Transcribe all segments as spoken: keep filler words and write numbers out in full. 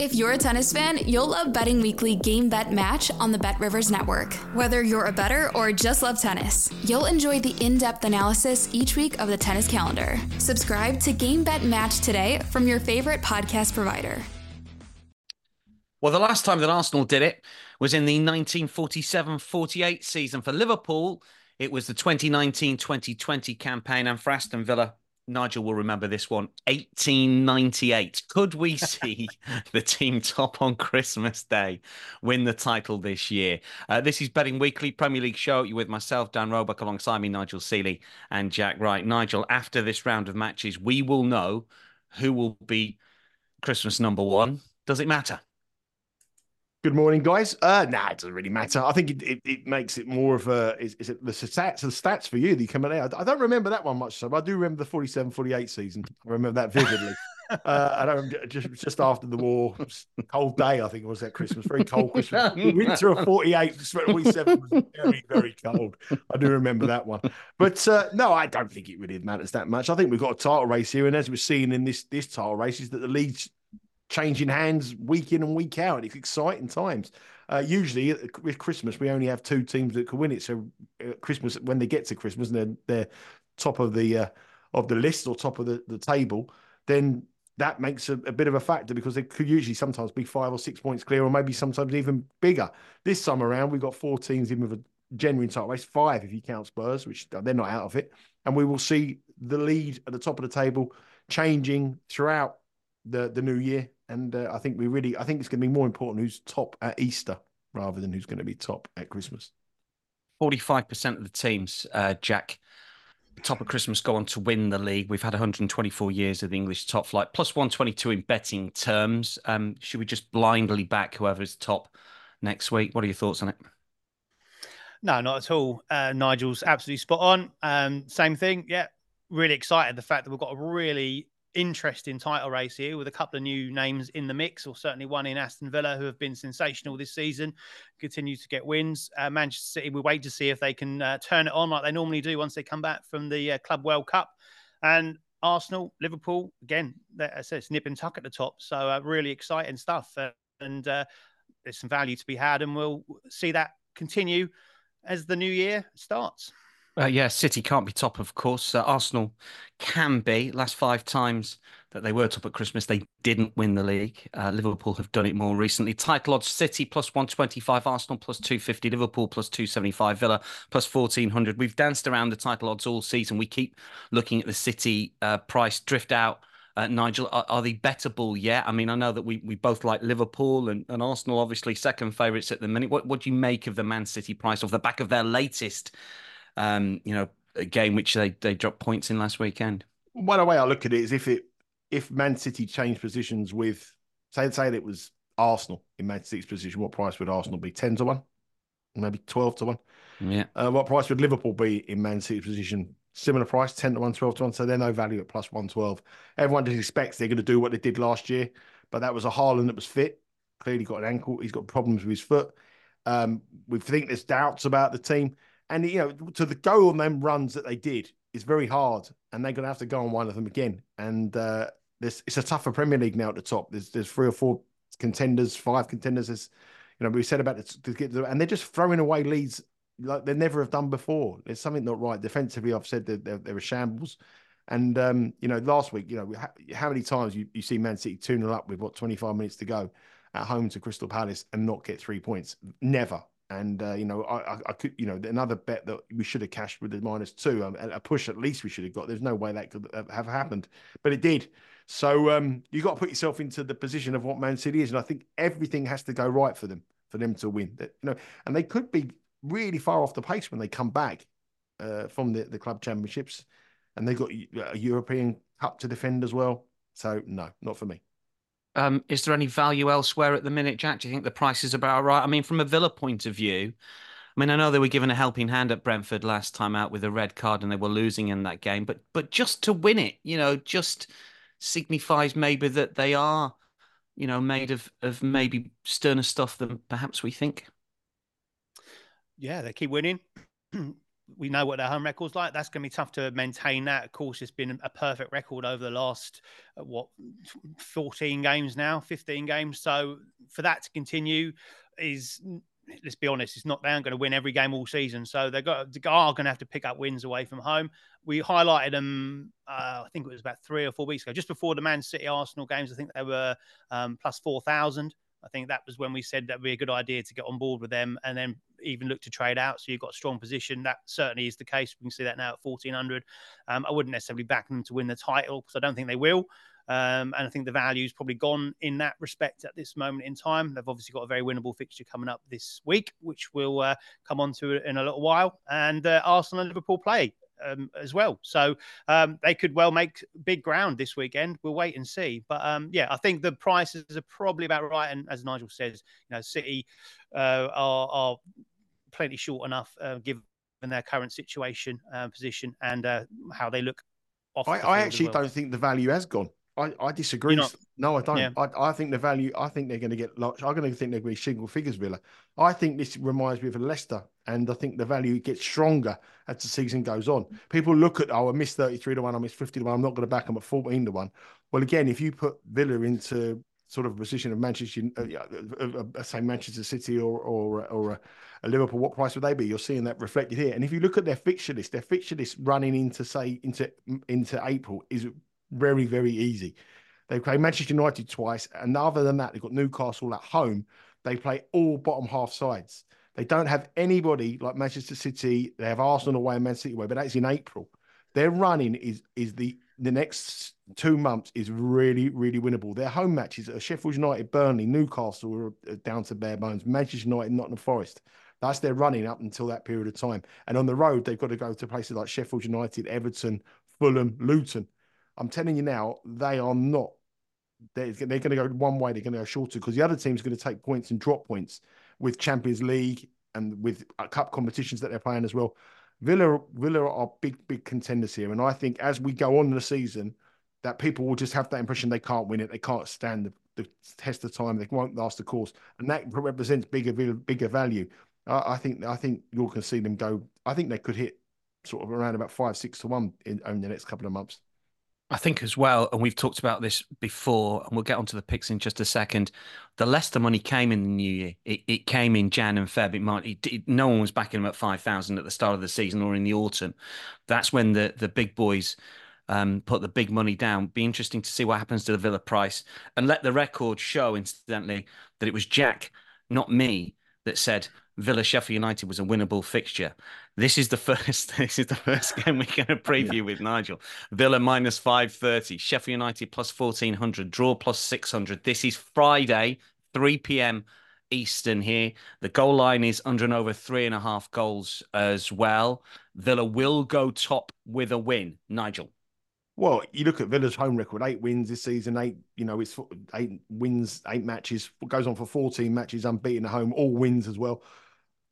If you're a tennis fan, you'll love Betting Weekly Game Bet Match on the BetRivers Network. Whether you're a bettor or just love tennis, you'll enjoy the in-depth analysis each week of the tennis calendar. Subscribe to Game Bet Match today from your favorite podcast provider. Well, the last time that Arsenal did it was in the nineteen forty-seven forty-eight season. For Liverpool, it was the twenty nineteen twenty twenty campaign, and for Aston Villa, Nigel will remember this one, eighteen ninety-eight. Could we see the team top on Christmas Day win the title this year? Uh, this is Betting Weekly, Premier League show. You're with myself, Dan Roebuck, alongside me, Nigel Seeley and Jack Wright. Nigel, after this round of matches, we will know who will be Christmas number one. Does it matter? Good morning, guys. Uh, nah, it doesn't really matter. I think it, it, it makes it more of a... Is, is it the stats the stats for you that come out? I don't remember that one much, so I do remember the forty-seven forty-eight season. I remember that vividly. uh, I don't just just after the war, cold day, I think it was that Christmas. Very cold Christmas. Winter of forty-eight, forty-seven was very, very cold. I do remember that one. But uh, no, I don't think it really matters that much. I think we've got a title race here, and as we're seeing in this, this title race, is that the league's changing hands week in and week out. It's exciting times. Uh, usually with Christmas, we only have two teams that can win it. So Christmas, when they get to Christmas and they're, they're top of the uh, of the list or top of the, the table, then that makes a, a bit of a factor because they could usually sometimes be five or six points clear or maybe sometimes even bigger. This time around, we've got four teams in with a genuine title race, five if you count Spurs, which they're not out of it. And we will see the lead at the top of the table changing throughout the, the new year. And uh, I think we really, I think it's going to be more important who's top at Easter rather than who's going to be top at Christmas. forty-five percent of the teams, uh, Jack, top of Christmas go on to win the league. We've had one hundred twenty-four years of the English top flight, plus one twenty-two in betting terms. Um, should we just blindly back whoever's top next week? What are your thoughts on it? No, not at all. Uh, Nigel's absolutely spot on. Um, same thing. Yeah. Really excited. The fact that we've got a really interesting title race here with a couple of new names in the mix, or certainly one in Aston Villa who have been sensational this season, continue to get wins. Uh, Manchester City, we wait to see if they can uh, turn it on like they normally do once they come back from the uh, Club World Cup. And Arsenal, Liverpool, again, it's nip and tuck at the top. So uh, really exciting stuff. Uh, and uh, there's some value to be had, and we'll see that continue as the new year starts. Uh, yeah, City can't be top, of course. Uh, Arsenal can be. Last five times that they were top at Christmas, they didn't win the league. Uh, Liverpool have done it more recently. Title odds, City plus one twenty-five, Arsenal plus two fifty, Liverpool plus two seventy-five, Villa plus fourteen hundred. We've danced around the title odds all season. We keep looking at the City uh, price drift out. Uh, Nigel, are, are they bettable yet? I mean, I know that we, we both like Liverpool and, and Arsenal, obviously second favourites at the minute. What, what do you make of the Man City price off the back of their latest Um, you know, a game which they, they dropped points in last weekend? Well, the way I look at it is if it if Man City changed positions with, say, say that it was Arsenal in Man City's position, what price would Arsenal be? ten to one? Maybe twelve to one? Yeah. Uh, what price would Liverpool be in Man City's position? Similar price, ten to one, twelve to one. So they're no value at plus one twelve. Everyone just expects they're going to do what they did last year, but that was a Haaland that was fit. Clearly got an ankle. He's got problems with his foot. Um, we think there's doubts about the team. And, you know, to the go on them runs that they did, it's very hard. And they're going to have to go on one of them again. And uh, this it's a tougher Premier League now at the top. There's there's three or four contenders, five contenders. There's, you know, we said about it. To get to, and they're just throwing away leads like they never have done before. There's something not right. Defensively, I've said that they're, they're a shambles. And, um, you know, last week, you know, how, how many times you, you see Man City two nil up with, what, twenty-five minutes to go at home to Crystal Palace and not get three points? Never. And, uh, you know, I, I could, you know, another bet that we should have cashed with the minus two, um, a push at least we should have got. There's no way that could have happened, but it did. So um, you've got to put yourself into the position of what Man City is. And I think everything has to go right for them, for them to win. That, you know, and they could be really far off the pace when they come back uh, from the, the club championships. And they've got a European Cup to defend as well. So, no, not for me. Um, is there any value elsewhere at the minute, Jack? Do you think the price is about right? I mean, from a Villa point of view, I mean, I know they were given a helping hand at Brentford last time out with a red card and they were losing in that game, but but just to win it, you know, just signifies maybe that they are, you know, made of, of maybe sterner stuff than perhaps we think. Yeah, they keep winning. We know what their home record's like. That's going to be tough to maintain that. Of course, it's been a perfect record over the last, what, fourteen games now, fifteen games. So for that to continue is, let's be honest, it's not, they aren't going to win every game all season. So they've got, they are going to have to pick up wins away from home. We highlighted them, uh, I think it was about three or four weeks ago, just before the Man City Arsenal games. I think they were um, plus four thousand. I think that was when we said that would be a good idea to get on board with them and then even look to trade out. So you've got a strong position. That certainly is the case. We can see that now at fourteen hundred. Um, I wouldn't necessarily back them to win the title because I don't think they will. Um, and I think the value's probably gone in that respect at this moment in time. They've obviously got a very winnable fixture coming up this week, which we'll uh, come on to in a little while. And uh, Arsenal and Liverpool play um, as well. So um, they could well make big ground this weekend. We'll wait and see. But um, yeah, I think the prices are probably about right. And as Nigel says, you know, City uh, are, are plenty short enough uh, given their current situation, uh, position and uh, how they look. Off I, I actually well. don't think the value has gone. I, I disagree. No, I don't. Yeah. I, I think the value, I think they're going to get large. I'm going to think they're going to be single figures, Villa. I think this reminds me of Leicester, and I think the value gets stronger as the season goes on. People look at, oh, I missed thirty-three to one, I missed fifty to one, I'm not going to back them at fourteen to one. Well, again, if you put Villa into sort of a position of Manchester, uh, uh, say Manchester City or or, or uh, Liverpool, what price would they be? You're seeing that reflected here. And if you look at their fixture list, their fixture list running into, say, into, into April is very, very easy. They play Manchester United twice, and other than that, they've got Newcastle at home. They play all bottom half sides. They don't have anybody like Manchester City. They have Arsenal away and Man City away, but that's in April. Their running is is the the next two months is really, really winnable. Their home matches are Sheffield United, Burnley, Newcastle are down to bare bones, Manchester United, Nottingham Forest. That's their running up until that period of time. And on the road, they've got to go to places like Sheffield United, Everton, Fulham, Luton. I'm telling you now, they are not. They're, they're going to go one way. They're going to go shorter because the other team's going to take points and drop points with Champions League and with cup competitions that they're playing as well. Villa, Villa are big, big contenders here. And I think as we go on in the season, that people will just have that impression they can't win it. They can't stand the, the test of time. They won't last the course. And that represents bigger, bigger value. I, I think I think you can see them go. I think they could hit sort of around about five, six to one in, in the next couple of months. I think as well, and we've talked about this before, and we'll get onto the picks in just a second, the Leicester money came in the new year. It, it came in Jan and Feb. It might, it, it, no one was backing them at five thousand at the start of the season or in the autumn. That's when the, the big boys um, put the big money down. Be interesting to see what happens to the Villa price. And let the record show, incidentally, that it was Jack, not me, that said Villa Sheffield United was a winnable fixture. This is the first. This is the first game we're going to preview yeah. with Nigel. Villa minus five thirty. Sheffield United plus fourteen hundred. Draw plus six hundred. This is Friday, three p.m. Eastern here. The goal line is under and over three and a half goals as well. Villa will go top with a win. Nigel. Well, you look at Villa's home record, eight wins this season, eight, you know, it's eight wins, eight matches, goes on for fourteen matches, unbeaten at home, all wins as well.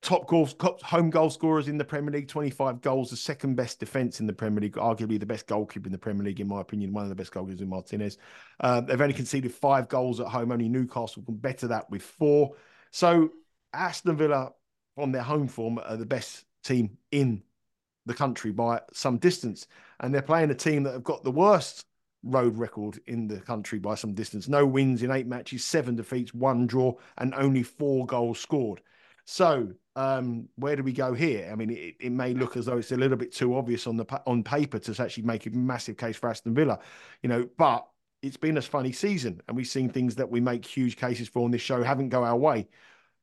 Top goal, top home goal scorers in the Premier League, twenty-five goals, the second best defence in the Premier League, arguably the best goalkeeper in the Premier League, in my opinion, one of the best goalkeepers in Martinez. Uh, they've only conceded five goals at home, only Newcastle can better that with four. So Aston Villa, on their home form, are the best team in the country by some distance, and they're playing a team that have got the worst road record in the country by some distance. No wins in eight matches, seven defeats, one draw, and only four goals scored. So um, where do we go here? I mean, it, it may look as though it's a little bit too obvious on the on paper to actually make a massive case for Aston Villa, you know, but it's been a funny season, and we've seen things that we make huge cases for on this show haven't go our way.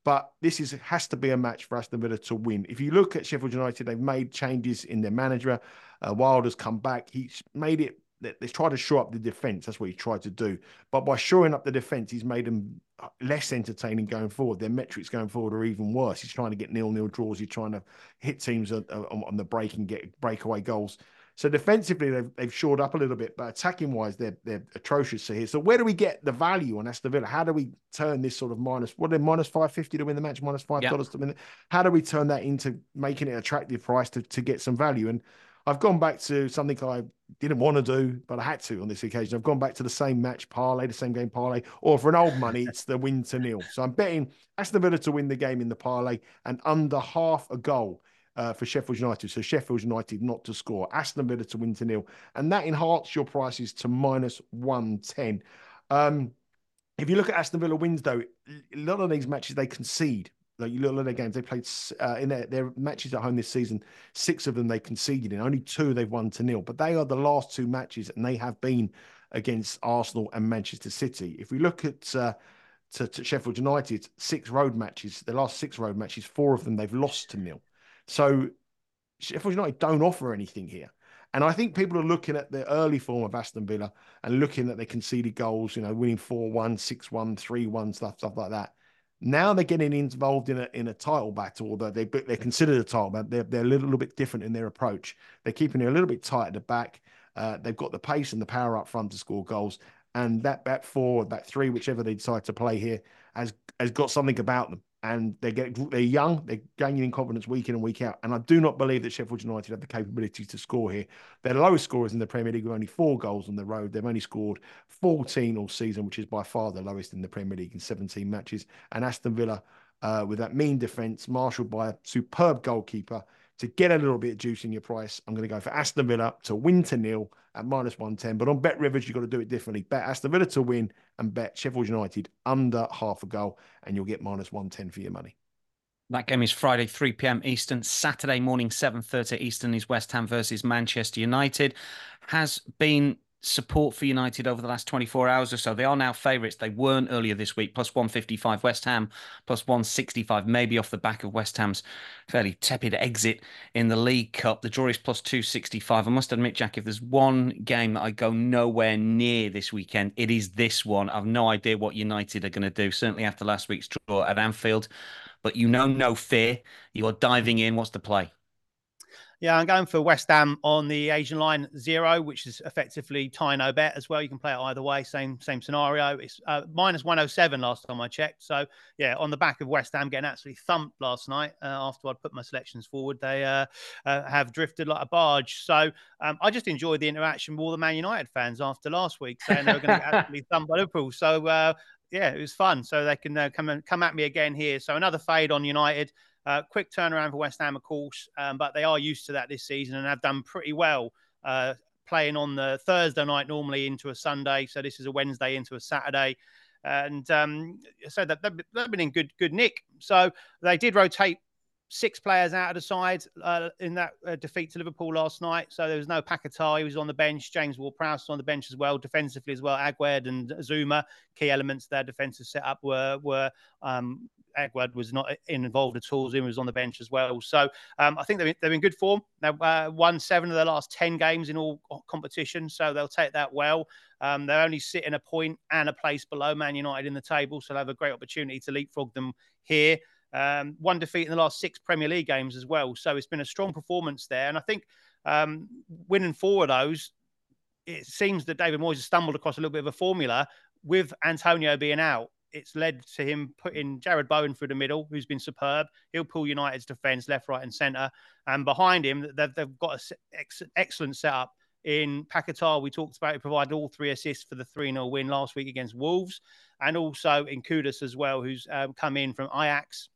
But this is has to be a match for Aston Villa to win. If you look at Sheffield United, they've made changes in their manager. Uh, Wilder's come back. He's made it. They tried to shore up the defence. That's what he tried to do. But by shoring up the defence, he's made them less entertaining going forward. Their metrics going forward are even worse. He's trying to get nil-nil draws. He's trying to hit teams on, on the break and get breakaway goals. So defensively, they've, they've shored up a little bit, but attacking wise, they're, they're atrocious here. So where do we get the value on Aston Villa? How do we turn this sort of minus, what are they, minus five fifty to win the match, minus five dollars yep. to win? How do we turn that into making it an attractive price to, to get some value? And I've gone back to something I didn't want to do, but I had to on this occasion. I've gone back to the same match parlay, the same game parlay, or for an old money, it's the win to nil. So I'm betting Aston Villa to win the game in the parlay and under half a goal uh, for Sheffield United. So Sheffield United not to score, Aston Villa to win to nil. And that enhances your prices to minus one ten. Um, if you look at Aston Villa wins, though, a lot of these matches, they concede. Like you look at their games, they played uh, in their, their matches at home this season, six of them they conceded in, only two they've won to nil. But they are the last two matches, and they have been against Arsenal and Manchester City. If we look at uh, to, to Sheffield United, six road matches, the last six road matches, four of them they've lost to nil. So Sheffield United don't offer anything here. And I think people are looking at the early form of Aston Villa and looking at their conceded goals, you know, winning four one, six one, three one, stuff, stuff like that. Now they're getting involved in a in a title battle, although they, they're considered a title battle. They're, they're a little, little bit different in their approach. They're keeping it a little bit tight at the back. Uh, they've got the pace and the power up front to score goals. And that back four, back three, whichever they decide to play here, has has got something about them. And they get, they're young. They're gaining in confidence week in and week out. And I do not believe that Sheffield United have the capability to score here. Their lowest scorers in the Premier League with only four goals on the road. They've only scored fourteen all season, which is by far the lowest in the Premier League in seventeen matches. And Aston Villa, uh, with that mean defence, marshalled by a superb goalkeeper, to get a little bit of juice in your price, I'm going to go for Aston Villa to win to nil at minus one ten. But on BetRivers, you've got to do it differently. Bet Aston Villa to win and bet Sheffield United under half a goal, and you'll get minus one ten for your money. That game is Friday, three p m Eastern. Saturday morning, seven thirty Eastern is West Ham versus Manchester United. Has been support for United over the last twenty-four hours or so. They are now favourites. They weren't earlier this week. Plus one fifty-five West Ham, plus one sixty-five, maybe off the back of West Ham's fairly tepid exit in the League Cup. The draw is plus two sixty-five. I must admit, Jack, if there's one game that I go nowhere near this weekend, it is this one. I've no idea what United are going to do, certainly after last week's draw at Anfield. But you know no fear. You are diving in. What's the play? Yeah, I'm going for West Ham on the Asian line zero, which is effectively tie no bet as well. You can play it either way. Same same scenario. It's uh, minus one oh seven last time I checked. So, yeah, on the back of West Ham getting absolutely thumped last night uh, after I'd put my selections forward, they uh, uh, have drifted like a barge. So um, I just enjoyed the interaction with all the Man United fans after last week, saying they were going to get absolutely thumped by Liverpool. So, uh, yeah, it was fun. So they can uh, come and come at me again here. So another fade on United. Uh, quick turnaround for West Ham, of course, um, but they are used to that this season and have done pretty well uh, playing on the Thursday night normally into a Sunday. So this is a Wednesday into a Saturday. And um, so that, they've been in good, good nick. So they did rotate six players out of the side uh, in that uh, defeat to Liverpool last night. So there was no Paquetá. He was on the bench. James Ward-Prowse was on the bench as well, defensively as well. Aguerd and Zuma, key elements of their defensive setup were... were um, Aguerd was not involved at all. Zuma was on the bench as well. So um, I think they're in, they're in good form. They've uh, won seven of their last ten games in all competitions, so they'll take that well. Um, they're only sitting a point and a place below Man United in the table, so they'll have a great opportunity to leapfrog them here. Um, one defeat in the last six Premier League games as well. So it's been a strong performance there. And I think um, winning four of those, it seems that David Moyes has stumbled across a little bit of a formula with Antonio being out. It's led to him putting Jared Bowen through the middle, who's been superb. He'll pull United's defence left, right and centre. And behind him, they've, they've got an ex excellent setup in Paquetá. We talked about it, provided all three assists for the three nil win last week against Wolves. And also in Kudus as well, who's um, come in from Ajax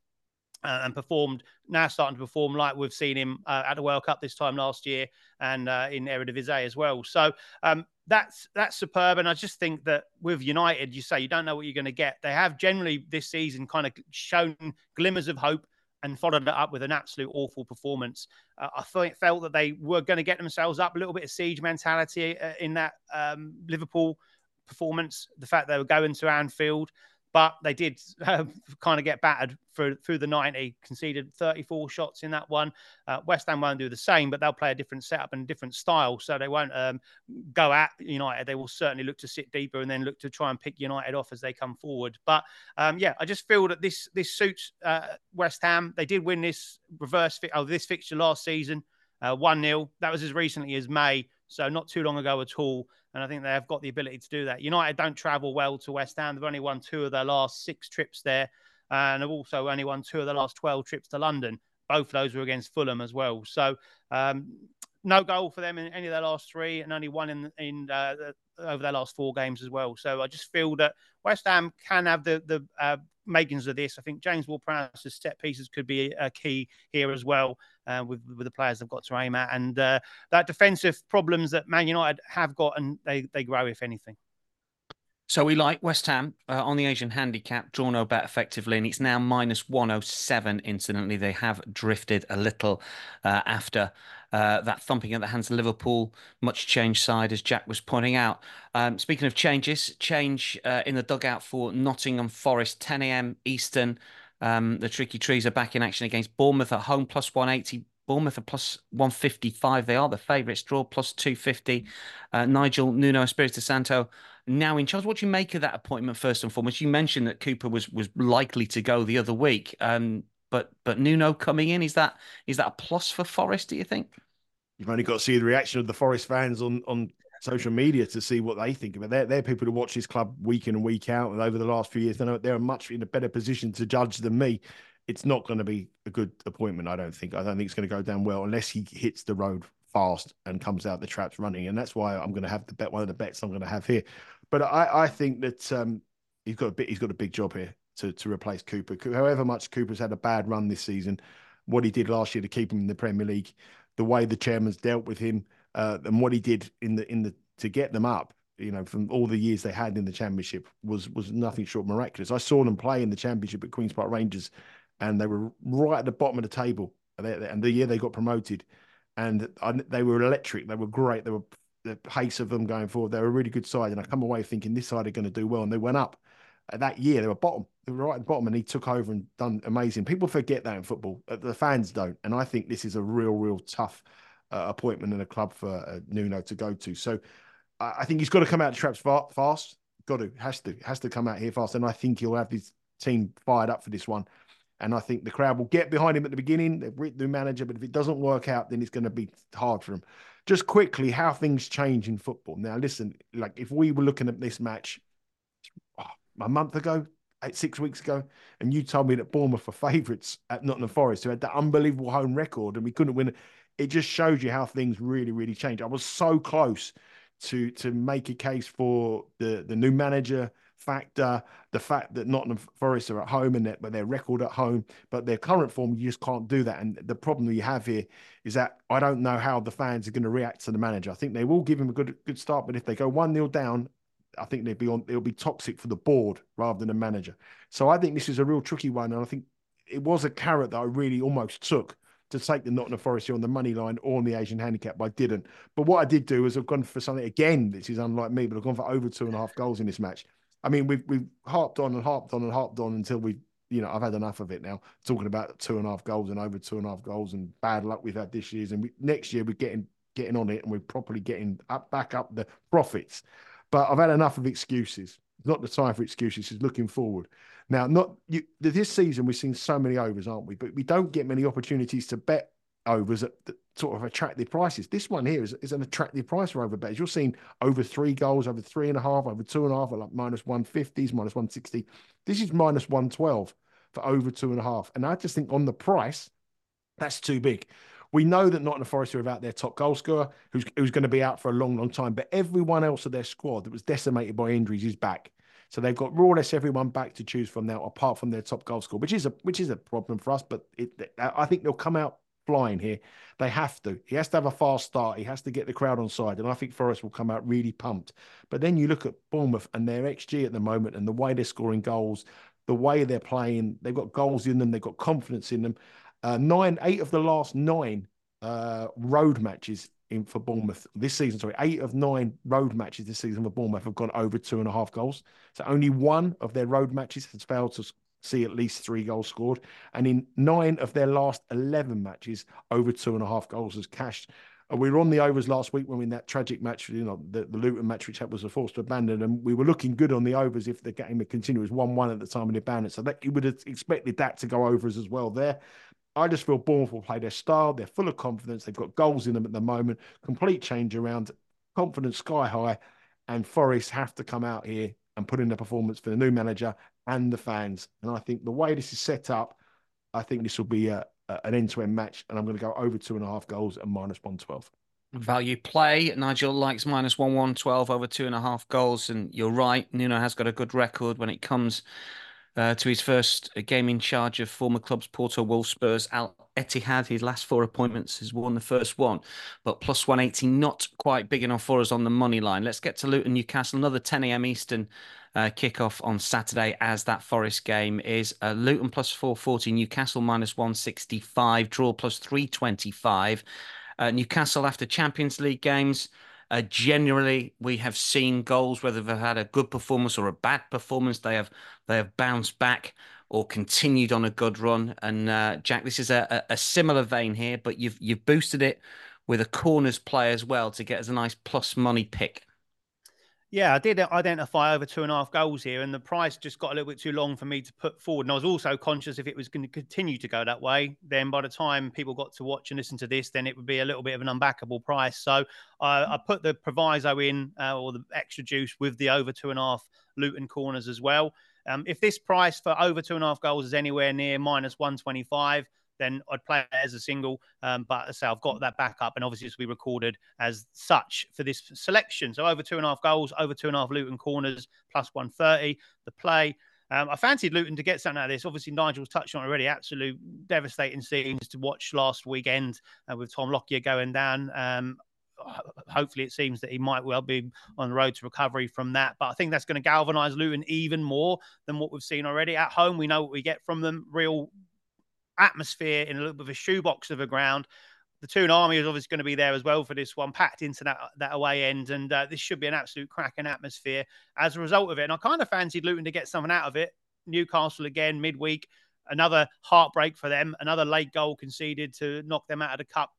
uh, and performed, now starting to perform like we've seen him uh, at the World Cup this time last year and uh, in Eredivisie as well. So, um, That's that's superb. And I just think that with United, you say you don't know what you're going to get. They have generally this season kind of shown glimmers of hope and followed it up with an absolute awful performance. Uh, I th felt that they were going to get themselves up, a little bit of siege mentality uh, in that um, Liverpool performance, the fact they were going to Anfield. But they did uh, kind of get battered through, through the ninety, conceded thirty-four shots in that one. Uh, West Ham won't do the same, but they'll play a different setup and a different style. So they won't um, go at United. They will certainly look to sit deeper and then look to try and pick United off as they come forward. But, um, yeah, I just feel that this this suits uh, West Ham. They did win this reverse fi oh, this fixture last season. uh, one nil. That was as recently as May, so not too long ago at all. And I think they have got the ability to do that. United don't travel well to West Ham. They've only won two of their last six trips there, and have also only won two of the last twelve trips to London. Both of those were against Fulham as well. So um, no goal for them in any of their last three, and only one in, in uh, over their last four games as well. So I just feel that West Ham can have the, the uh, makings of this. I think James Ward-Prowse's set pieces could be a key here as well, uh, with, with the players they've got to aim at. And uh, that defensive problems that Man United have got, and they, they grow, if anything. So we like West Ham uh, on the Asian handicap, draw no bet effectively, and it's now minus one oh seven. Incidentally, they have drifted a little uh, after uh, that thumping at the hands of Liverpool. Much change side, as Jack was pointing out. Um, speaking of changes, change uh, in the dugout for Nottingham Forest, ten a m Eastern. Um, the Tricky Trees are back in action against Bournemouth at home, plus one eighty. Bournemouth are plus one fifty-five. They are the favourites. Draw plus two fifty. Uh, Nigel Nuno Espirito Santo now in charge. What do you make of that appointment, first and foremost? You mentioned that Cooper was was likely to go the other week, um, but but Nuno coming in, is that is that a plus for Forest, do you think? You've only got to see the reaction of the Forest fans on on social media to see what they think about it. They're, they're people who watch this club week in and week out, and over the last few years, they know they're much in a better position to judge than me. It's not going to be a good appointment, I don't think. I don't think it's going to go down well unless he hits the road fast and comes out the traps running. And that's why I'm going to have the bet, one of the bets I'm going to have here. But I, I think that um, he's got a bit, he's got a big job here to, to replace Cooper. However much Cooper's had a bad run this season, what he did last year to keep him in the Premier League, the way the chairman's dealt with him, uh, and what he did in the in the to get them up, you know, from all the years they had in the Championship was was nothing short of miraculous. I saw them play in the Championship at Queen's Park Rangers, and they were right at the bottom of the table. And the year they got promoted, and they were electric. They were great. They were the pace of them going forward. They were a really good side. And I come away thinking this side are going to do well. And they went up. That year, they were bottom. They were right at the bottom. And he took over and done amazing. People forget that in football. The fans don't. And I think this is a real, real tough uh, appointment in a club for uh, Nuno to go to. So I think he's got to come out of traps fast. Got to. Has to. Has to come out here fast. And I think he'll have his team fired up for this one. And I think the crowd will get behind him at the beginning. They've written the manager, but if it doesn't work out, then it's going to be hard for him. Just quickly, how things change in football. Now, listen, like if we were looking at this match oh, a month ago, eight, six weeks ago, and you told me that Bournemouth were favourites at Nottingham Forest, who had that unbelievable home record, and we couldn't win, it just showed you how things really, really change. I was so close to to make a case for the, the new manager factor, the fact that Nottingham Forest are at home and but their record at home, but their current form, you just can't do that. And the problem that you have here is that I don't know how the fans are going to react to the manager. I think they will give him a good good start, but if they go one nil down, I think they'd be on. It'll be toxic for the board rather than the manager. So I think this is a real tricky one, and I think it was a carrot that I really almost took to take the Nottingham Forest here on the money line or on the Asian handicap, but I didn't. But what I did do is I've gone for something again. This is unlike me, but I've gone for over two and a half goals in this match. I mean, we've, we've harped on and harped on and harped on until we, you know, I've had enough of it now, talking about two and a half goals and over two and a half goals and bad luck we've had this year. And we, next year we're getting getting on it and we're properly getting up back up the profits. But I've had enough of excuses. It's not the time for excuses. It's looking forward. Now, not you, this season we've seen so many overs, aren't we? But we don't get many opportunities to bet overs at the sort of attractive prices. This one here is, is an attractive price for over bets. You're seeing over three goals, over three and a half, over two and a half, like minus one fifties, minus one sixty. This is minus one twelve for over two and a half. And I just think on the price, that's too big. We know that Nottingham Forest are without their top goal scorer, who's, who's going to be out for a long, long time. But everyone else of their squad that was decimated by injuries is back. So they've got more or less everyone back to choose from now, apart from their top goal scorer, which is a, which is a problem for us. But it, I think they'll come out flying here. They have to. He has to have a fast start. He has to get the crowd on side. And I think Forest will come out really pumped. But then you look at Bournemouth and their X G at the moment and the way they're scoring goals, the way they're playing, they've got goals in them. They've got confidence in them. Uh, nine, eight of the last nine uh, road matches in for Bournemouth this season, sorry, eight of nine road matches this season for Bournemouth have gone over two and a half goals. So only one of their road matches has failed to see at least three goals scored. And in nine of their last eleven matches, over two and a half goals has cashed. We were on the overs last week when we in that tragic match, you know, the, the Luton match, which was a force to abandon. And we were looking good on the overs if the game had continued. It was one one at the time of the abandon. So that you would have expected that to go over us as well there. I just feel Bournemouth will play their style. They're full of confidence. They've got goals in them at the moment. Complete change around, confidence sky high, and Forest have to come out here and put in a performance for the new manager and the fans. And I think the way this is set up, I think this will be a, a, an end-to-end match, and I'm going to go over two and a half goals and minus one twelve. Value play. Nigel likes minus one one twelve over two and a half goals, and you're right, Nuno has got a good record when it comes Uh, to his first game in charge of former clubs Porto, Wolves, Spurs, Al Etihad. His last four appointments has won the first one, but plus one eighty not quite big enough for us on the money line. Let's get to Luton, Newcastle, another ten a m Eastern uh, kickoff on Saturday, as that Forest game is. Uh, Luton plus four forty, Newcastle minus one sixty-five, draw plus three twenty-five. Uh, Newcastle, after Champions League games, Uh, generally, we have seen goals, whether they've had a good performance or a bad performance, they have they have bounced back or continued on a good run. And uh, Jack, this is a, a similar vein here, but you've you've boosted it with a corners play as well to get us a nice plus money pick. Yeah, I did identify over two and a half goals here, and the price just got a little bit too long for me to put forward. And I was also conscious if it was going to continue to go that way, then by the time people got to watch and listen to this, then it would be a little bit of an unbackable price. So I, I put the proviso in, uh, or the extra juice, with the over two and a half Luton corners as well. Um, if this price for over two and a half goals is anywhere near minus one twenty-five, then I'd play it as a single. Um, but as I say, I've got that back up, and obviously it's will be recorded as such for this selection. So over two and a half goals, over two and a half Luton corners, plus one thirty, the play. Um, I fancied Luton to get something out of this. Obviously, Nigel's touched on it already. Absolute devastating scenes to watch last weekend uh, with Tom Lockyer going down. Um, hopefully it seems that he might well be on the road to recovery from that, but I think that's going to galvanise Luton even more than what we've seen already. At home, we know what we get from them. Real atmosphere in a little bit of a shoebox of a ground. The Toon Army is obviously going to be there as well for this one, packed into that, that away end, and uh, this should be an absolute cracking atmosphere as a result of it. And I kind of fancied Luton to get something out of it. Newcastle again midweek, another heartbreak for them, another late goal conceded to knock them out of the cup,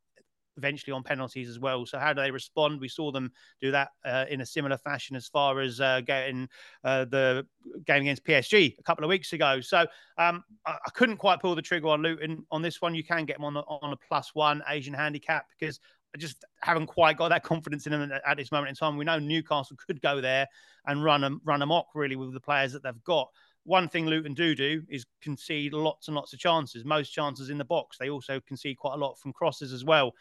eventually on penalties as well. So how do they respond? We saw them do that uh, in a similar fashion as far as uh, getting uh, the game against P S G a couple of weeks ago. So um, I, I couldn't quite pull the trigger on Luton on this one. You can get them on, the, on a plus one Asian handicap, because I just haven't quite got that confidence in them at this moment in time. We know Newcastle could go there and run a, run amok really with the players that they've got. One thing Luton do do is concede lots and lots of chances, most chances in the box. They also concede quite a lot from crosses as well.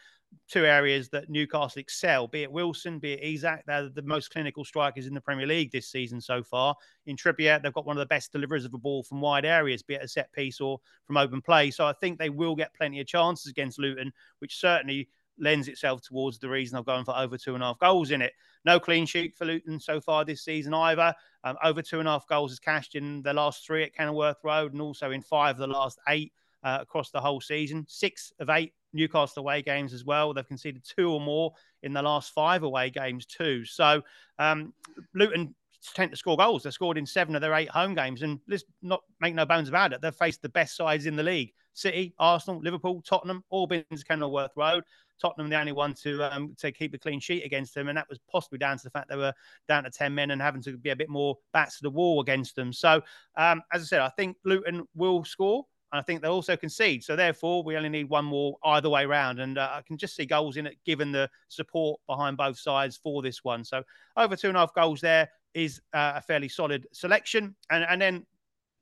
Two areas that Newcastle excel, be it Wilson, be it Isak. They're the most clinical strikers in the Premier League this season so far. In Trippier, they've got one of the best deliverers of the ball from wide areas, be it a set piece or from open play. So I think they will get plenty of chances against Luton, which certainly lends itself towards the reason I've gone for over two and a half goals in it. No clean sheet for Luton so far this season either. Um, over two and a half goals has cashed in the last three at Kenilworth Road, and also in five of the last eight uh, across the whole season. Six of eight Newcastle away games as well. They've conceded two or more in the last five away games too. So um, Luton tend to score goals. They've scored in seven of their eight home games. And let's not make no bones about it. They've faced the best sides in the league. City, Arsenal, Liverpool, Tottenham, all been to Kenilworth Road. Tottenham, the only one to um, to keep a clean sheet against them. And that was possibly down to the fact they were down to ten men and having to be a bit more bats to the wall against them. So, um, as I said, I think Luton will score. And I think they'll also concede. So, therefore, we only need one more either way round. And uh, I can just see goals in it, given the support behind both sides for this one. So, over two and a half goals there is uh, a fairly solid selection. And, and then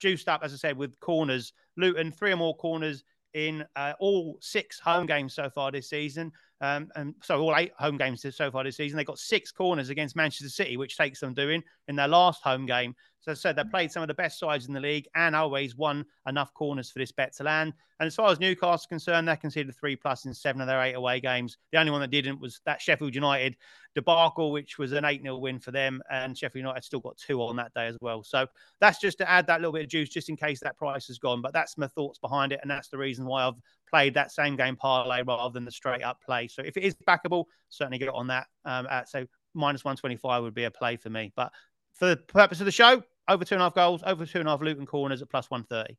juiced up, as I said, with corners. Luton, three or more corners in uh, all six home games so far this season. Um, and so all eight home games so far this season. They got six corners against Manchester City, which takes them doing in their last home game. So as I said, they played some of the best sides in the league and always won enough corners for this bet to land. And as far as Newcastle concerned, they conceded three plus in seven of their eight away games. The only one that didn't was that Sheffield United debacle, which was an eight nil win for them. And Sheffield United still got two on that day as well. So that's just to add that little bit of juice, just in case that price has gone. But that's my thoughts behind it. And that's the reason why I've played that same game parlay rather than the straight up play. So if it is backable, certainly get on that. Um, at, so minus one twenty-five would be a play for me. But for the purpose of the show, over two and a half goals, over two and a half Luton corners at plus one thirty.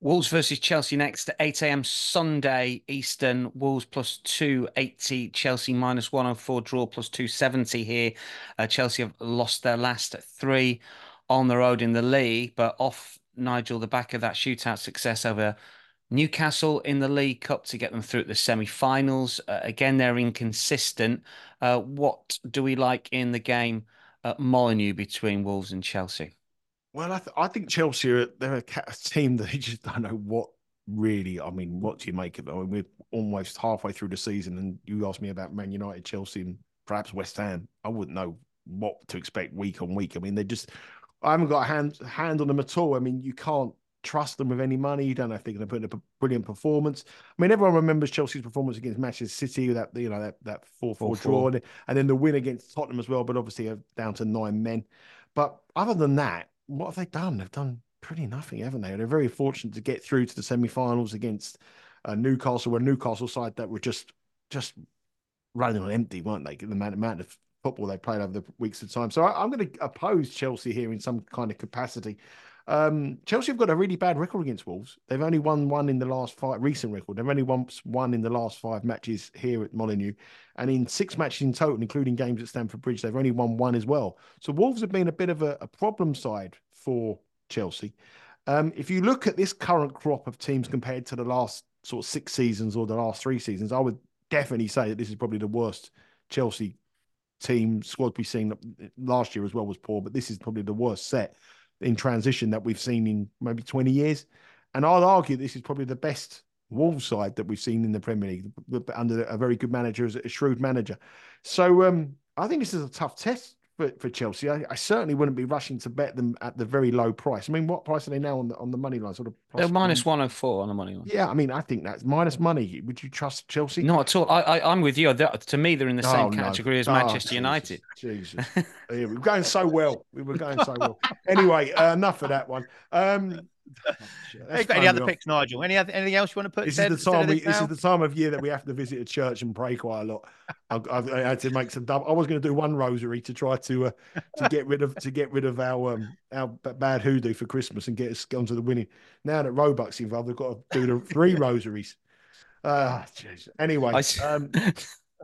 Wolves versus Chelsea next at eight a m Sunday Eastern. Wolves plus two eighty, Chelsea minus one oh four, draw plus two seventy here. Uh, Chelsea have lost their last three on the road in the league, but off, Nigel, the back of that shootout success over Newcastle in the League Cup to get them through to the semi-finals. Uh, again, they're inconsistent. Uh, what do we like in the game at Molineux between Wolves and Chelsea? Well, I, th I think Chelsea, are, they're a, a team that you just don't know what really, I mean, what do you make of it? I mean, we're almost halfway through the season and you asked me about Man United, Chelsea and perhaps West Ham. I wouldn't know what to expect week on week. I mean, they just, I haven't got a hand, hand on them at all. I mean, you can't trust them with any money. You don't know if they're going to put in a brilliant performance. I mean, everyone remembers Chelsea's performance against Manchester City, that you know that that four four draw, and, and then the win against Tottenham as well. But obviously, they're down to nine men. But other than that, what have they done? They've done pretty nothing, haven't they? They're very fortunate to get through to the semi-finals against uh, Newcastle, a Newcastle side that were just just running on empty, weren't they? The amount, amount of football they played over the weeks of time. So I, I'm going to oppose Chelsea here in some kind of capacity. Um, Chelsea have got a really bad record against Wolves. They've only won one in the last five, recent record. They've only won one in the last five matches here at Molineux. And in six matches in total, including games at Stamford Bridge, they've only won one as well. So Wolves have been a bit of a, a problem side for Chelsea. Um, if you look at this current crop of teams compared to the last sort of six seasons or the last three seasons, I would definitely say that this is probably the worst Chelsea team squad we've seen. Last year as well was poor, but this is probably the worst set in transition that we've seen in maybe twenty years. And I'll argue this is probably the best Wolves side that we've seen in the Premier League under a very good manager, as a shrewd manager. So um, I think this is a tough test for, for Chelsea. I, I certainly wouldn't be rushing to bet them at the very low price. I mean, what price are they now on the, on the money line? Sort of They're minus one oh four on the money line. Yeah, I mean, I think that's minus money. Would you trust Chelsea? Not at all. I, I, I'm with you. They're, to me, they're in the oh, same category no. as Manchester oh, United. Jesus. Jesus. We were going so well. We were going so well. Anyway, uh, enough of that one. Um, Hey, got any other picks, Nigel? Any other, anything else you want to put? This is the time. We, this is the time of year that we have to visit a church and pray quite a lot. I, I, I had to make some double. I was going to do one rosary to try to uh, to get rid of to get rid of our um, our bad hoodoo for Christmas and get us onto the winning. Now that Roebuck's involved, we've got to do the three rosaries. Ah, uh, anyway. I, um,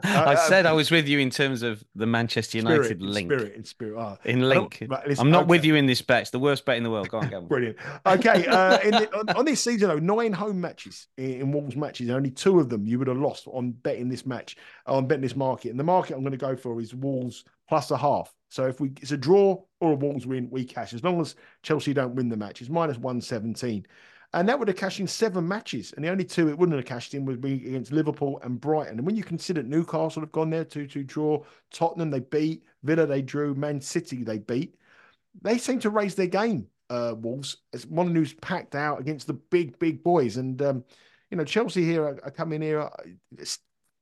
Uh, I said uh, I was with you in terms of the Manchester United spirit, link. Spirit, in spirit. Oh. In link. Right, listen, I'm not okay. with you in this bet. It's the worst bet in the world. Go on, Gavin. Brilliant. Okay. Uh, in the, on, on this season, though, nine home matches in, in Wolves matches, only two of them you would have lost on betting this match, on betting this market. And the market I'm going to go for is Wolves plus a half. So if we it's a draw or a Wolves win, we cash. As long as Chelsea don't win the match, it's minus one seventeen. And that would have cashed in seven matches. And the only two it wouldn't have cashed in would be against Liverpool and Brighton. And when you consider Newcastle have gone there, two two draw, Tottenham they beat, Villa they drew, Man City they beat. They seem to raise their game, uh, Wolves. It's Molineux's packed out against the big, big boys. And, um, you know, Chelsea here are, are coming here are,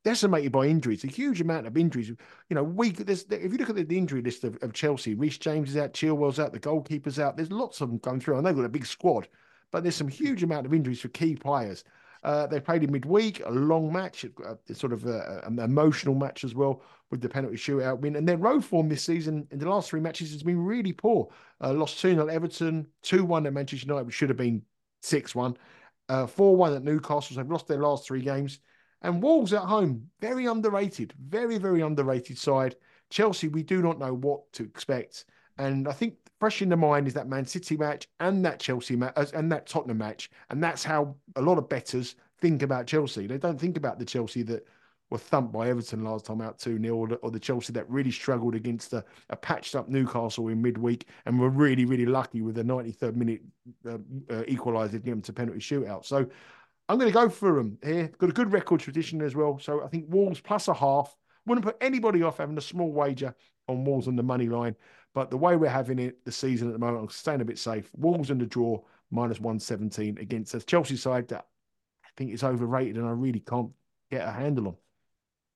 decimated by injuries, a huge amount of injuries. You know, we, there's, if you look at the, the injury list of, of Chelsea, Reece James is out, Chilwell's out, the goalkeeper's out. There's lots of them going through. And they've got a big squad. But there's some huge amount of injuries for key players. Uh, they played in midweek, a long match, a, sort of a, an emotional match as well with the penalty shootout win. And their road form this season in the last three matches has been really poor. Uh, lost two nil at Everton, two one at Manchester United, which should have been six one. Uh, four one at Newcastle, so they've lost their last three games. And Wolves at home, very underrated, very, very underrated side. Chelsea, we do not know what to expect. And I think fresh in the mind is that Man City match and that Chelsea match and that Tottenham match. And that's how a lot of bettors think about Chelsea. They don't think about the Chelsea that were thumped by Everton last time out two nil or, or the Chelsea that really struggled against a, a patched up Newcastle in midweek and were really, really lucky with a ninety-third minute uh, uh, equaliser game to penalty shootout. So I'm going to go for them here. Got a good record tradition as well. So I think Wolves plus a half. Wouldn't put anybody off having a small wager on Wolves on the money line. But the way we're having it the season at the moment, I'm staying a bit safe. Wolves in the draw, minus one seventeen against a Chelsea side that I think is overrated and I really can't get a handle on.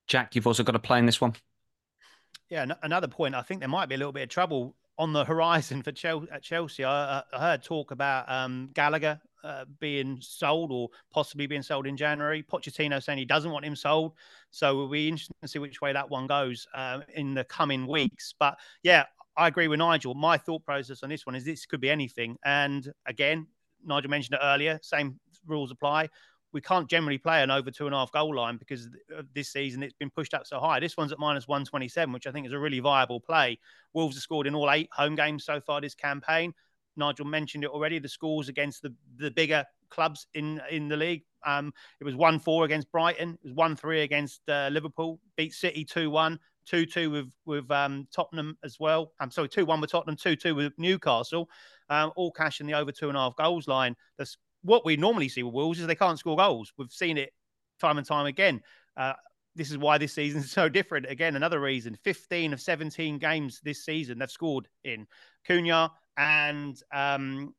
Jack, you've also got to play in this one. Yeah, another point. I think there might be a little bit of trouble on the horizon for Chelsea. I, I heard talk about um, Gallagher uh, being sold or possibly being sold in January. Pochettino saying he doesn't want him sold. So we'll be interested to see which way that one goes uh, in the coming weeks. But yeah, I agree with Nigel. My thought process on this one is this could be anything. And again, Nigel mentioned it earlier, same rules apply. We can't generally play an over two and a half goal line because this season it's been pushed up so high. This one's at minus one twenty-seven, which I think is a really viable play. Wolves have scored in all eight home games so far this campaign. Nigel mentioned it already, the scores against the, the bigger clubs in, in the league. Um, it was one four against Brighton. It was one three against uh, Liverpool. Beat City two one. two two with, with um, Tottenham as well. I'm sorry, two one with Tottenham, two two with Newcastle. Um, all cash in the over two and a half goals line. That's what we normally see with Wolves, is they can't score goals. We've seen it time and time again. Uh, this is why this season is so different. Again, another reason, fifteen of seventeen games this season they've scored in. Cunha and um,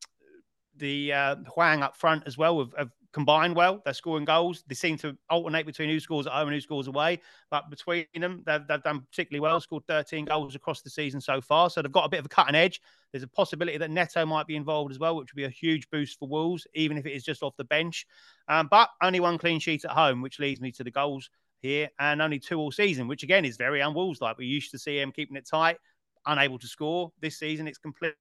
the uh, Hwang up front as well have, have combined well. They're scoring goals. They seem to alternate between who scores at home and who scores away. But between them, they've, they've done particularly well, scored thirteen goals across the season so far. So they've got a bit of a cutting edge. There's a possibility that Neto might be involved as well, which would be a huge boost for Wolves, even if it is just off the bench. Um, but only one clean sheet at home, which leads me to the goals here, and only two all season, which again is very un-Wolves-like. We used to see him keeping it tight, unable to score. This season, it's completely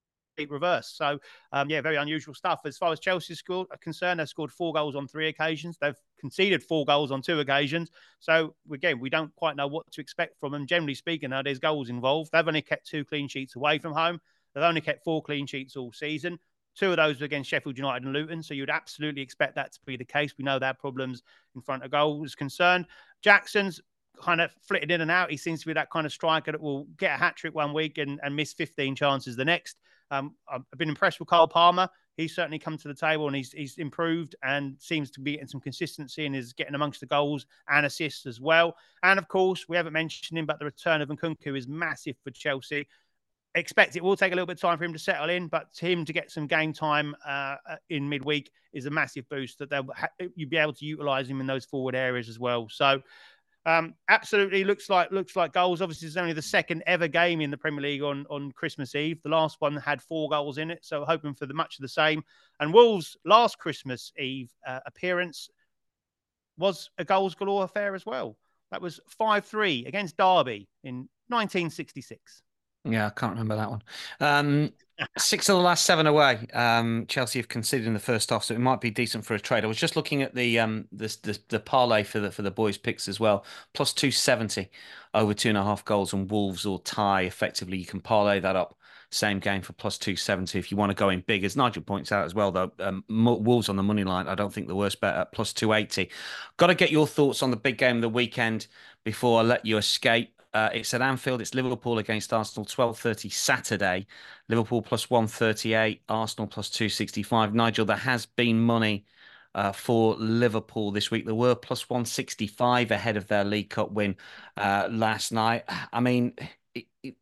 reverse. So, um, yeah, very unusual stuff. As far as Chelsea are concerned, they've scored four goals on three occasions. They've conceded four goals on two occasions. So, again, we don't quite know what to expect from them. Generally speaking, now there's goals involved. They've only kept two clean sheets away from home. They've only kept four clean sheets all season. Two of those were against Sheffield United and Luton. So, you'd absolutely expect that to be the case. We know their problems in front of goal is concerned. Jackson's kind of flitted in and out. He seems to be that kind of striker that will get a hat-trick one week and, and miss fifteen chances the next. Um, I've been impressed with Kyle Palmer. He's certainly come to the table and he's, he's improved and seems to be getting some consistency and is getting amongst the goals and assists as well. And, of course, we haven't mentioned him, but the return of Nkunku is massive for Chelsea. Expect it will take a little bit of time for him to settle in, but to him to get some game time uh, in midweek is a massive boost that they'll ha- you'll be able to utilise him in those forward areas as well. So, Um, absolutely looks like looks like goals. Obviously, it's only the second ever game in the Premier League on, on Christmas Eve. The last one had four goals in it, so hoping for the much of the same. And Wolves' last Christmas Eve uh, appearance was a goals galore affair as well. That was five three against Derby in nineteen sixty-six. Yeah, I can't remember that one. Um, six of the last seven away. Um, Chelsea have conceded in the first half, so it might be decent for a trade. I was just looking at the um the the, the parlay for the for the boys' picks as well. Plus two seventy over two and a half goals and Wolves or tie. Effectively, you can parlay that up. Same game for plus two seventy if you want to go in big. As Nigel points out as well, though, um, Wolves on the money line. I don't think the worst bet at plus two eighty. Got to get your thoughts on the big game of the weekend before I let you escape. Uh, it's at Anfield. It's Liverpool against Arsenal, twelve thirty Saturday. Liverpool plus one thirty-eight, Arsenal plus two sixty-five. Nigel, there has been money uh, for Liverpool this week. There were plus one sixty-five ahead of their League Cup win uh, last night. I mean, it, it,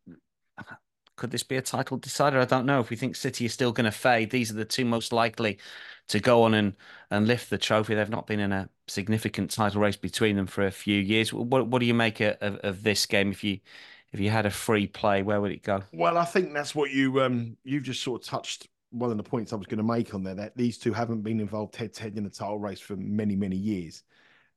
could this be a title decider? I don't know. If we think City is still going to fade, these are the two most likely to go on and, and lift the trophy. They've not been in a significant title race between them for a few years. What what do you make of, of this game? If you if you had a free play, where would it go? Well, I think that's what you um you've just sort of touched one of the points I was going to make on there, that these two haven't been involved head to head in the title race for many many years,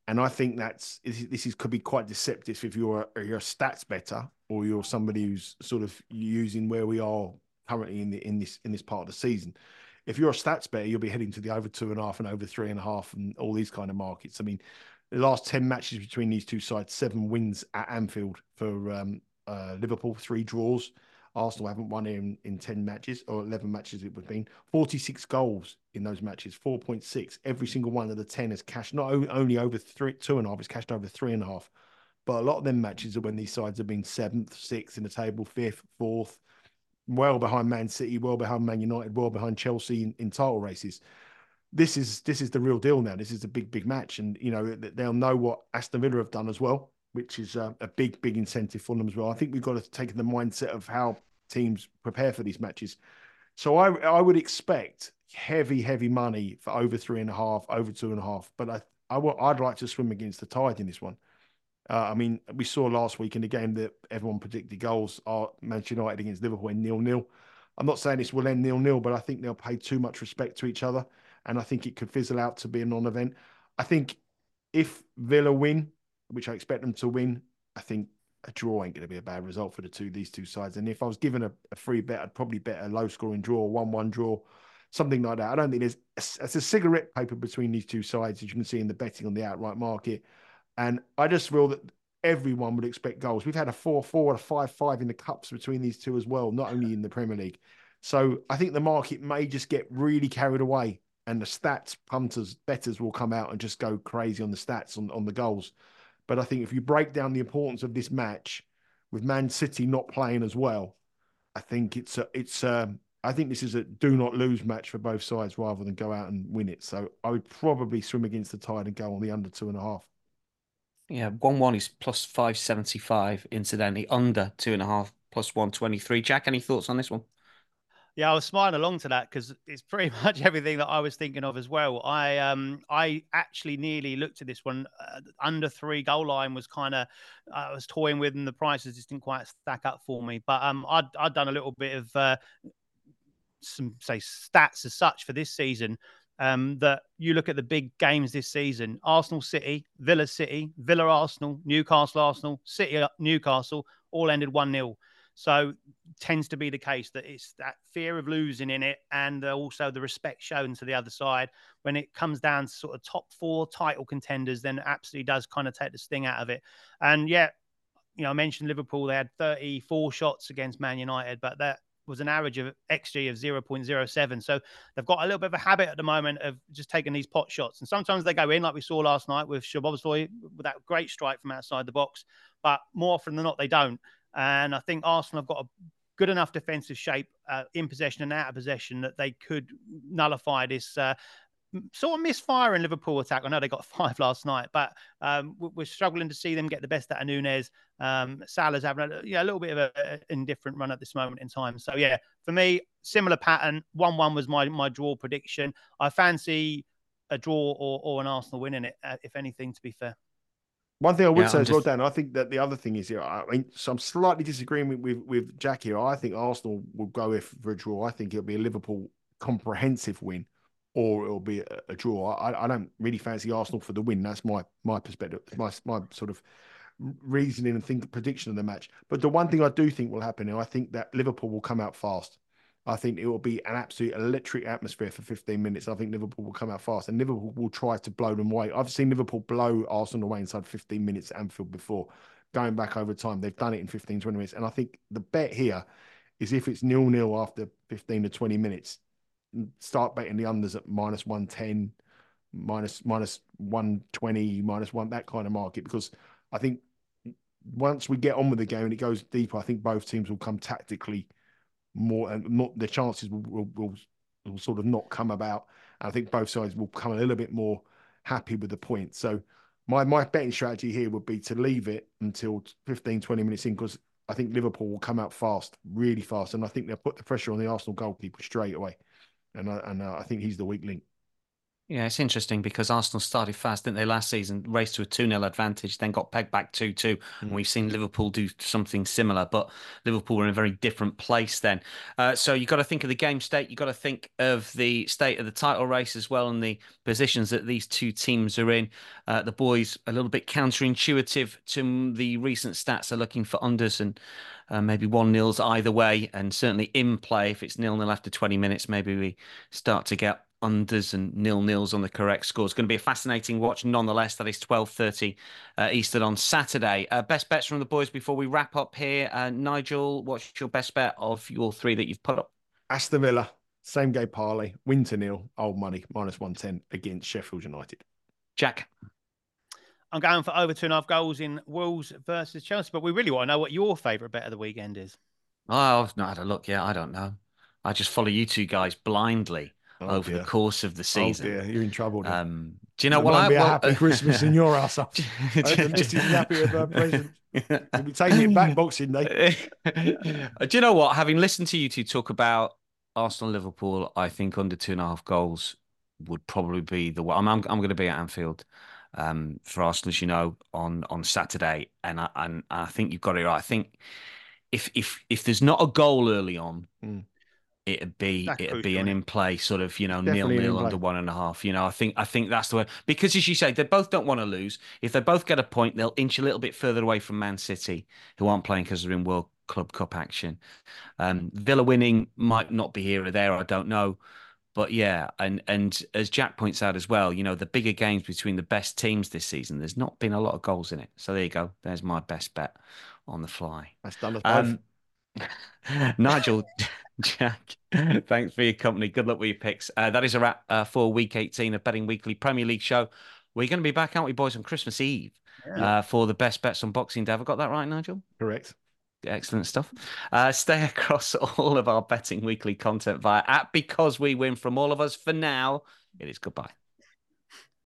and I think that's this is could be quite deceptive if you're a, you're a stats better or you're somebody who's sort of using where we are currently in the in this in this part of the season. If you're a stats better, you'll be heading to the over two and a half and over three and a half and all these kind of markets. I mean, the last ten matches between these two sides, seven wins at Anfield for um, uh, Liverpool, three draws. Arsenal haven't won in, in ten matches or eleven matches it would have been. forty-six goals in those matches, four point six. Every single one of the ten is cashed, not only over three, two and a half, it's cashed over three and a half. But a lot of them matches are when these sides have been seventh, sixth in the table, fifth, fourth. Well behind Man City, well behind Man United, well behind Chelsea in, in title races. This is this is the real deal now. This is a big, big match. And, you know, they'll know what Aston Villa have done as well, which is a, a big, big incentive for them as well. I think we've got to take the mindset of how teams prepare for these matches. So I, I would expect heavy, heavy money for over three and a half, over two and a half. But I, I w- I'd like to swim against the tide in this one. Uh, I mean, we saw last week in the game that everyone predicted goals are Manchester United against Liverpool in nil-nil. I'm not saying this will end nil-nil, but I think they'll pay too much respect to each other, and I think it could fizzle out to be a non-event. I think if Villa win, which I expect them to win, I think a draw ain't going to be a bad result for the two these two sides. And if I was given a, a free bet, I'd probably bet a low-scoring draw, one-one draw, something like that. I don't think there's a, it's a cigarette paper between these two sides, as you can see in the betting on the outright market. And I just feel that everyone would expect goals. We've had a four four, a five five in the cups between these two as well, not only in the Premier League. So I think the market may just get really carried away, and the stats punters, bettors will come out and just go crazy on the stats, on, on the goals. But I think if you break down the importance of this match with Man City not playing as well, I think it's a, it's um I think this is a do not lose match for both sides rather than go out and win it. So I would probably swim against the tide and go on the under two and a half. Yeah, one one is plus five seventy five. Incidentally, under two and a half plus one twenty three. Jack, any thoughts on this one? Yeah, I was smiling along to that because it's pretty much everything that I was thinking of as well. I um, I actually nearly looked at this one. Uh, under three goal line was kind of, I was toying with, and the prices just didn't quite stack up for me. But um, I'd, I'd done a little bit of uh, some, say, stats as such for this season. Um, that you look at the big games this season: Arsenal City, Villa City, Villa Arsenal, Newcastle Arsenal, City Newcastle, all ended one nil. So tends to be the case that it's that fear of losing in it, and also the respect shown to the other side. When it comes down to sort of top four title contenders, then it absolutely does kind of take the sting out of it. And yeah, you know, I mentioned Liverpool, they had thirty-four shots against Man United, but that was an average of X G of zero point zero seven. So they've got a little bit of a habit at the moment of just taking these pot shots. And sometimes they go in, like we saw last night with Shabobsboy, with that great strike from outside the box. But more often than not, they don't. And I think Arsenal have got a good enough defensive shape uh, in possession and out of possession that they could nullify this uh, sort of misfire in Liverpool attack. I know they got five last night, but um, we're struggling to see them get the best out of Nunes. Um, Salah's having a, you know, a little bit of an indifferent run at this moment in time. So, yeah, for me, similar pattern. one one was my, my draw prediction. I fancy a draw or, or an Arsenal win in it, uh, if anything, to be fair. One thing I would yeah, say I'm as well, just... Dan, I think that the other thing is, you know, I mean, so I'm slightly disagreeing with, with, with Jack here. I think Arsenal will go if for a draw. I think it'll be a Liverpool comprehensive win, or it'll be a, a draw. I, I don't really fancy Arsenal for the win. That's my my perspective, my my sort of reasoning and think prediction of the match. But the one thing I do think will happen, and I think that Liverpool will come out fast. I think it will be an absolute electric atmosphere for fifteen minutes. I think Liverpool will come out fast, and Liverpool will try to blow them away. I've seen Liverpool blow Arsenal away inside fifteen minutes at Anfield before, going back over time. They've done it in fifteen, twenty minutes. And I think the bet here is if it's nil nil after fifteen to twenty minutes, start betting the unders at minus one ten, minus, minus one twenty, minus one, that kind of market. Because I think once we get on with the game and it goes deeper, I think both teams will come tactically more, and not the chances will, will, will, will sort of not come about. And I think both sides will come a little bit more happy with the point. So my, my betting strategy here would be to leave it until fifteen, twenty minutes in, because I think Liverpool will come out fast, really fast. And I think they'll put the pressure on the Arsenal goalkeeper straight away. And I, and I think he's the weak link. Yeah, it's interesting because Arsenal started fast, didn't they, last season? Raced to a two nil advantage, then got pegged back two two. And we've seen Liverpool do something similar, but Liverpool were in a very different place then. Uh, so you've got to think of the game state. You've got to think of the state of the title race as well, and the positions that these two teams are in. Uh, the boys, a little bit counterintuitive to the recent stats, are looking for unders and uh, maybe one nils either way. And certainly in play, if it's nil nil after twenty minutes, maybe we start to get unders and nil nils on the correct score. It's going to be a fascinating watch nonetheless. That is twelve thirty uh, Eastern on Saturday. Uh, best bets from the boys before we wrap up here. Uh, Nigel, what's your best bet of your three that you've put up? Aston Villa, same game parlay, win to nil, old money, minus one ten against Sheffield United. Jack? I'm going for over two and a half goals in Wolves versus Chelsea, but we really want to know what your favourite bet of the weekend is. Oh, I've not had a look yet. I don't know. I just follow you two guys blindly. Oh, over dear. The course of the season. Oh, dear. You're in trouble. Dude. Um, do you know what? Well, I be well, a happy uh, Christmas in your ass up. Missus happy with her present. We'll be taking it back Boxing Day. Do you know what? Having listened to you two talk about Arsenal, Liverpool, I think under two and a half goals would probably be the one. I'm I'm, I'm going to be at Anfield um, for Arsenal, as you know, on on Saturday, and I and I think you've got it right. I think if if if there's not a goal early on. Mm. It'd be that it'd be an in play sort of, you know, definitely nil nil under one and a half. You know, I think I think that's the way, because as you say, they both don't want to lose. If they both get a point, they'll inch a little bit further away from Man City, who aren't playing because they're in World Club Cup action. Um, Villa winning might not be here or there, I don't know, but yeah, and and as Jack points out as well, you know, the bigger games between the best teams this season, there's not been a lot of goals in it. So there you go. There's my best bet on the fly. That's done. Um, Nigel. Jack, thanks for your company. Good luck with your picks. Uh, that is a wrap uh, for week eighteen of Betting Weekly Premier League show. We're going to be back, aren't we, boys, on Christmas Eve yeah. uh, for the best bets on Boxing Day. Have I got that right, Nigel? Correct. Excellent stuff. Uh, stay across all of our Betting Weekly content via app Because We Win from all of us. For now, it is goodbye.